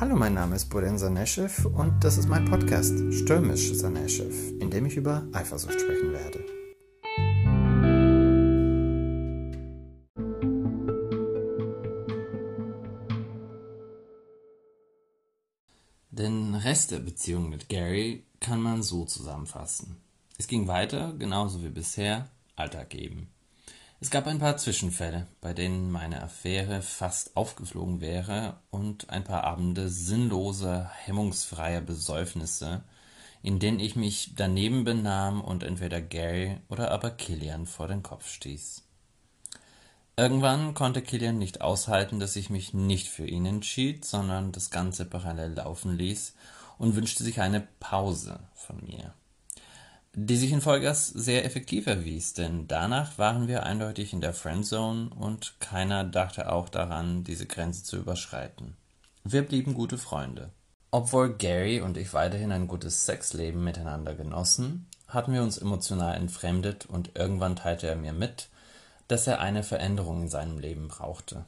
Hallo, mein Name ist Buryan Zaneshev und das ist mein Podcast Stürmisch Zaneshev, in dem ich über Eifersucht sprechen werde. Den Rest der Beziehung mit Gary kann man so zusammenfassen. Es ging weiter, genauso wie bisher, Alltag eben. Es gab ein paar Zwischenfälle, bei denen meine Affäre fast aufgeflogen wäre und ein paar Abende sinnloser, hemmungsfreier Besäufnisse, in denen ich mich daneben benahm und entweder Gary oder aber Kilian vor den Kopf stieß. Irgendwann konnte Kilian nicht aushalten, dass ich mich nicht für ihn entschied, sondern das Ganze parallel laufen ließ und wünschte sich eine Pause von mir, die sich in Vollgas sehr effektiv erwies, denn danach waren wir eindeutig in der Friendzone und keiner dachte auch daran, diese Grenze zu überschreiten. Wir blieben gute Freunde. Obwohl Gary und ich weiterhin ein gutes Sexleben miteinander genossen, hatten wir uns emotional entfremdet und irgendwann teilte er mir mit, dass er eine Veränderung in seinem Leben brauchte.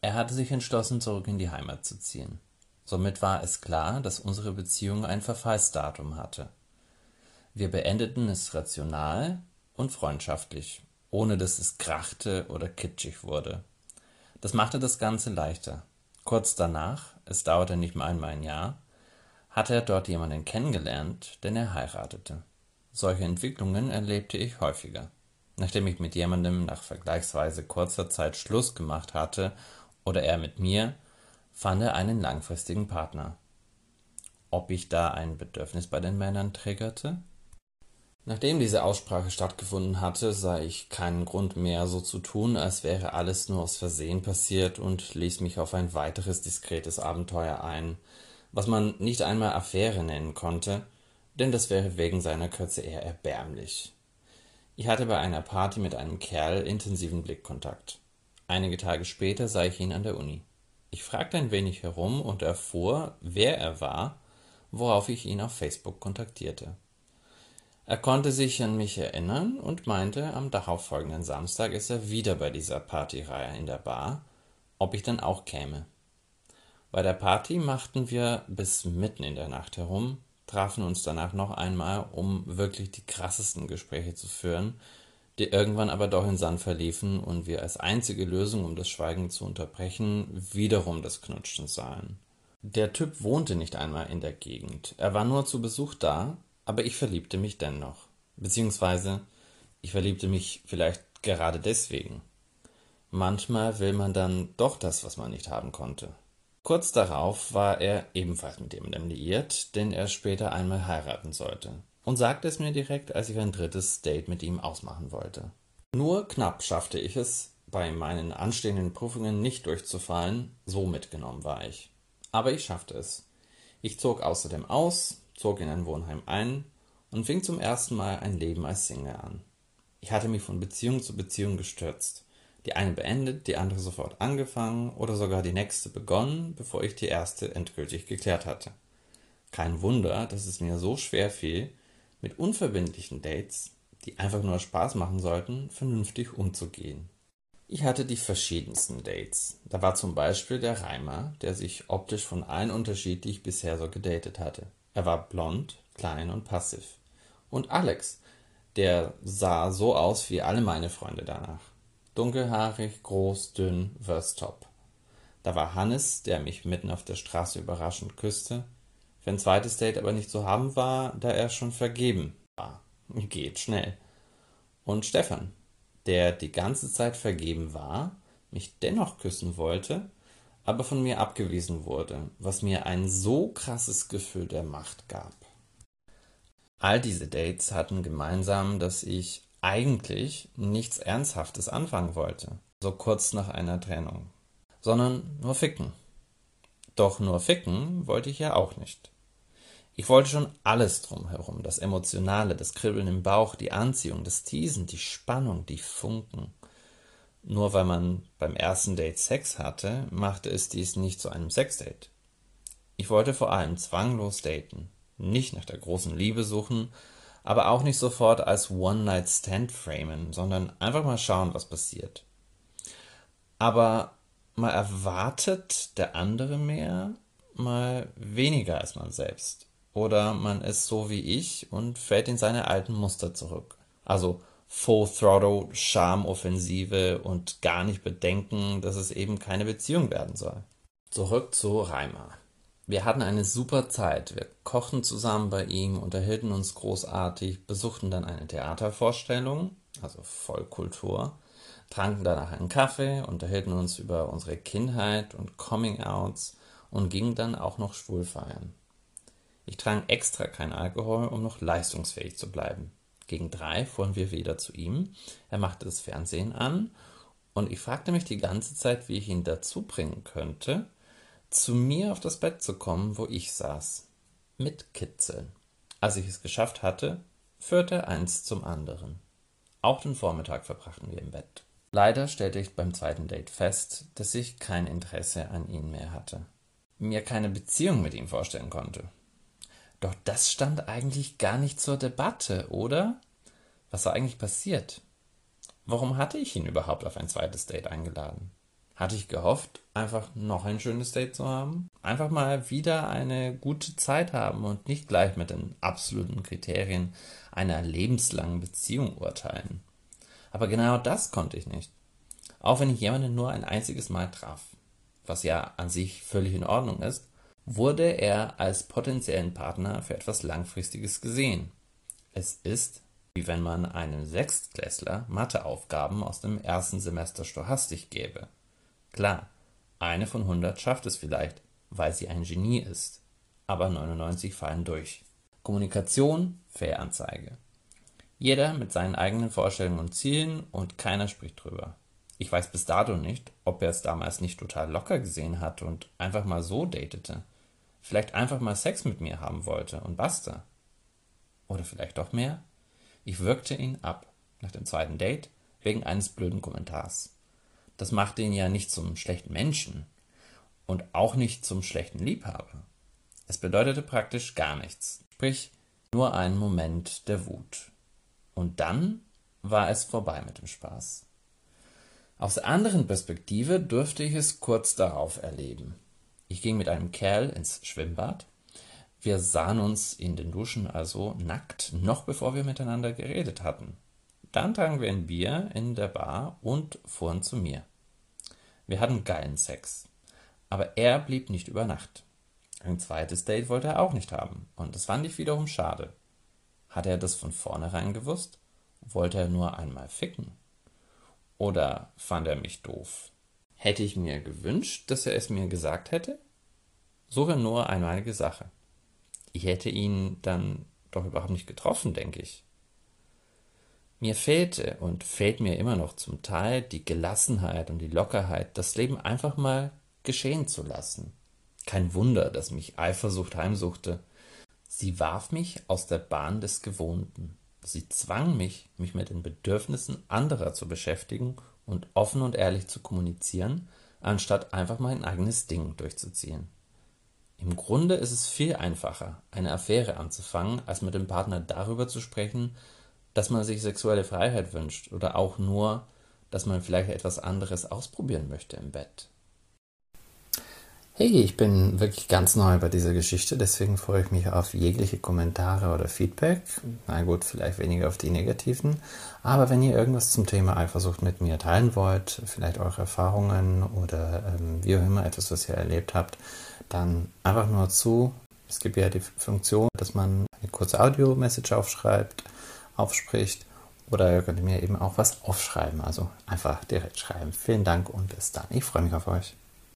Er hatte sich entschlossen, zurück in die Heimat zu ziehen. Somit war es klar, dass unsere Beziehung ein Verfallsdatum hatte. Wir beendeten es rational und freundschaftlich, ohne dass es krachte oder kitschig wurde. Das machte das Ganze leichter. Kurz danach, es dauerte nicht mal einmal ein Jahr, hatte er dort jemanden kennengelernt, den er heiratete. Solche Entwicklungen erlebte ich häufiger. Nachdem ich mit jemandem nach vergleichsweise kurzer Zeit Schluss gemacht hatte oder er mit mir, fand er einen langfristigen Partner. Ob ich da ein Bedürfnis bei den Männern triggerte? Nachdem diese Aussprache stattgefunden hatte, sah ich keinen Grund mehr, so zu tun, als wäre alles nur aus Versehen passiert und ließ mich auf ein weiteres diskretes Abenteuer ein, was man nicht einmal Affäre nennen konnte, denn das wäre wegen seiner Kürze eher erbärmlich. Ich hatte bei einer Party mit einem Kerl intensiven Blickkontakt. Einige Tage später sah ich ihn an der Uni. Ich fragte ein wenig herum und erfuhr, wer er war, worauf ich ihn auf Facebook kontaktierte. Er konnte sich an mich erinnern und meinte, am darauffolgenden Samstag ist er wieder bei dieser Partyreihe in der Bar, ob ich dann auch käme. Bei der Party machten wir bis mitten in der Nacht herum, trafen uns danach noch einmal, um wirklich die krassesten Gespräche zu führen, die irgendwann aber doch in Sand verliefen und wir als einzige Lösung, um das Schweigen zu unterbrechen, wiederum das Knutschen sahen. Der Typ wohnte nicht einmal in der Gegend, er war nur zu Besuch da, aber ich verliebte mich dennoch, beziehungsweise ich verliebte mich vielleicht gerade deswegen. Manchmal will man dann doch das, was man nicht haben konnte. Kurz darauf war er ebenfalls mit jemandem liiert, den er später einmal heiraten sollte, und sagte es mir direkt, als ich ein drittes Date mit ihm ausmachen wollte. Nur knapp schaffte ich es, bei meinen anstehenden Prüfungen nicht durchzufallen, so mitgenommen war ich. Aber ich schaffte es. Ich zog außerdem aus, zog in ein Wohnheim ein und fing zum ersten Mal ein Leben als Single an. Ich hatte mich von Beziehung zu Beziehung gestürzt. Die eine beendet, die andere sofort angefangen oder sogar die nächste begonnen, bevor ich die erste endgültig geklärt hatte. Kein Wunder, dass es mir so schwer fiel, mit unverbindlichen Dates, die einfach nur Spaß machen sollten, vernünftig umzugehen. Ich hatte die verschiedensten Dates. Da war zum Beispiel der Reimer, der sich optisch von allen unterschied, die ich bisher so gedatet hatte. Er war blond, klein und passiv. Und Alex, der sah so aus wie alle meine Freunde danach. Dunkelhaarig, groß, dünn, was top. Da war Hannes, der mich mitten auf der Straße überraschend küsste, für ein zweites Date aber nicht zu haben war, da er schon vergeben war. Geht schnell. Und Stefan, der die ganze Zeit vergeben war, mich dennoch küssen wollte, aber von mir abgewiesen wurde, was mir ein so krasses Gefühl der Macht gab. All diese Dates hatten gemeinsam, dass ich eigentlich nichts Ernsthaftes anfangen wollte, so kurz nach einer Trennung, sondern nur ficken. Doch nur ficken wollte ich ja auch nicht. Ich wollte schon alles drumherum, das Emotionale, das Kribbeln im Bauch, die Anziehung, das Teasen, die Spannung, die Funken. Nur weil man beim ersten Date Sex hatte, machte es dies nicht zu einem Sexdate. Ich wollte vor allem zwanglos daten, nicht nach der großen Liebe suchen, aber auch nicht sofort als One-Night-Stand framen, sondern einfach mal schauen, was passiert. Aber mal erwartet der andere mehr, mal weniger als man selbst. Oder man ist so wie ich und fällt in seine alten Muster zurück. Also Full Throttle, Charmoffensive und gar nicht bedenken, dass es eben keine Beziehung werden soll. Zurück zu Reimer. Wir hatten eine super Zeit. Wir kochten zusammen bei ihm, unterhielten uns großartig, besuchten dann eine Theatervorstellung, also Vollkultur, tranken danach einen Kaffee, unterhielten uns über unsere Kindheit und Coming-Outs und gingen dann auch noch schwul feiern. Ich trank extra keinen Alkohol, um noch leistungsfähig zu bleiben. Gegen 3 fuhren wir wieder zu ihm, er machte das Fernsehen an und ich fragte mich die ganze Zeit, wie ich ihn dazu bringen könnte, zu mir auf das Bett zu kommen, wo ich saß. Mit Kitzeln. Als ich es geschafft hatte, führte eins zum anderen. Auch den Vormittag verbrachten wir im Bett. Leider stellte ich beim zweiten Date fest, dass ich kein Interesse an ihn mehr hatte. Mir keine Beziehung mit ihm vorstellen konnte. Doch das stand eigentlich gar nicht zur Debatte, oder? Was war eigentlich passiert? Warum hatte ich ihn überhaupt auf ein zweites Date eingeladen? Hatte ich gehofft, einfach noch ein schönes Date zu haben? Einfach mal wieder eine gute Zeit haben und nicht gleich mit den absoluten Kriterien einer lebenslangen Beziehung urteilen. Aber genau das konnte ich nicht. Auch wenn ich jemanden nur ein einziges Mal traf, was ja an sich völlig in Ordnung ist, wurde er als potenziellen Partner für etwas Langfristiges gesehen. Es ist, wie wenn man einem Sechstklässler Matheaufgaben aus dem ersten Semester stochastik gäbe. Klar, eine von 100 schafft es vielleicht, weil sie ein Genie ist, aber 99 fallen durch. Kommunikation, Fehlanzeige. Jeder mit seinen eigenen Vorstellungen und Zielen und keiner spricht drüber. Ich weiß bis dato nicht, ob er es damals nicht total locker gesehen hat und einfach mal so datete. Vielleicht einfach mal Sex mit mir haben wollte und basta. Oder vielleicht doch mehr. Ich würgte ihn ab, nach dem zweiten Date, wegen eines blöden Kommentars. Das machte ihn ja nicht zum schlechten Menschen und auch nicht zum schlechten Liebhaber. Es bedeutete praktisch gar nichts, sprich nur einen Moment der Wut. Und dann war es vorbei mit dem Spaß. Aus der anderen Perspektive durfte ich es kurz darauf erleben. Ich ging mit einem Kerl ins Schwimmbad. Wir sahen uns in den Duschen also nackt, noch bevor wir miteinander geredet hatten. Dann tranken wir ein Bier in der Bar und fuhren zu mir. Wir hatten geilen Sex. Aber er blieb nicht über Nacht. Ein zweites Date wollte er auch nicht haben. Und das fand ich wiederum schade. Hatte er das von vornherein gewusst? Wollte er nur einmal ficken? Oder fand er mich doof? Hätte ich mir gewünscht, dass er es mir gesagt hätte? Sogar nur einmalige Sache. Ich hätte ihn dann doch überhaupt nicht getroffen, denke ich. Mir fehlte und fehlt mir immer noch zum Teil die Gelassenheit und die Lockerheit, das Leben einfach mal geschehen zu lassen. Kein Wunder, dass mich Eifersucht heimsuchte. Sie warf mich aus der Bahn des Gewohnten. Sie zwang mich, mich mit den Bedürfnissen anderer zu beschäftigen und offen und ehrlich zu kommunizieren, anstatt einfach mein eigenes Ding durchzuziehen. Im Grunde ist es viel einfacher, eine Affäre anzufangen, als mit dem Partner darüber zu sprechen, dass man sich sexuelle Freiheit wünscht oder auch nur, dass man vielleicht etwas anderes ausprobieren möchte im Bett. Hey, ich bin wirklich ganz neu bei dieser Geschichte, deswegen freue ich mich auf jegliche Kommentare oder Feedback. Na gut, vielleicht weniger auf die negativen. Aber wenn ihr irgendwas zum Thema Eifersucht mit mir teilen wollt, vielleicht eure Erfahrungen oder wie auch immer etwas, was ihr erlebt habt, dann einfach nur zu. Es gibt ja die Funktion, dass man eine kurze Audio-Message aufspricht oder ihr könnt mir eben auch was aufschreiben. Also einfach direkt schreiben. Vielen Dank und bis dann. Ich freue mich auf euch.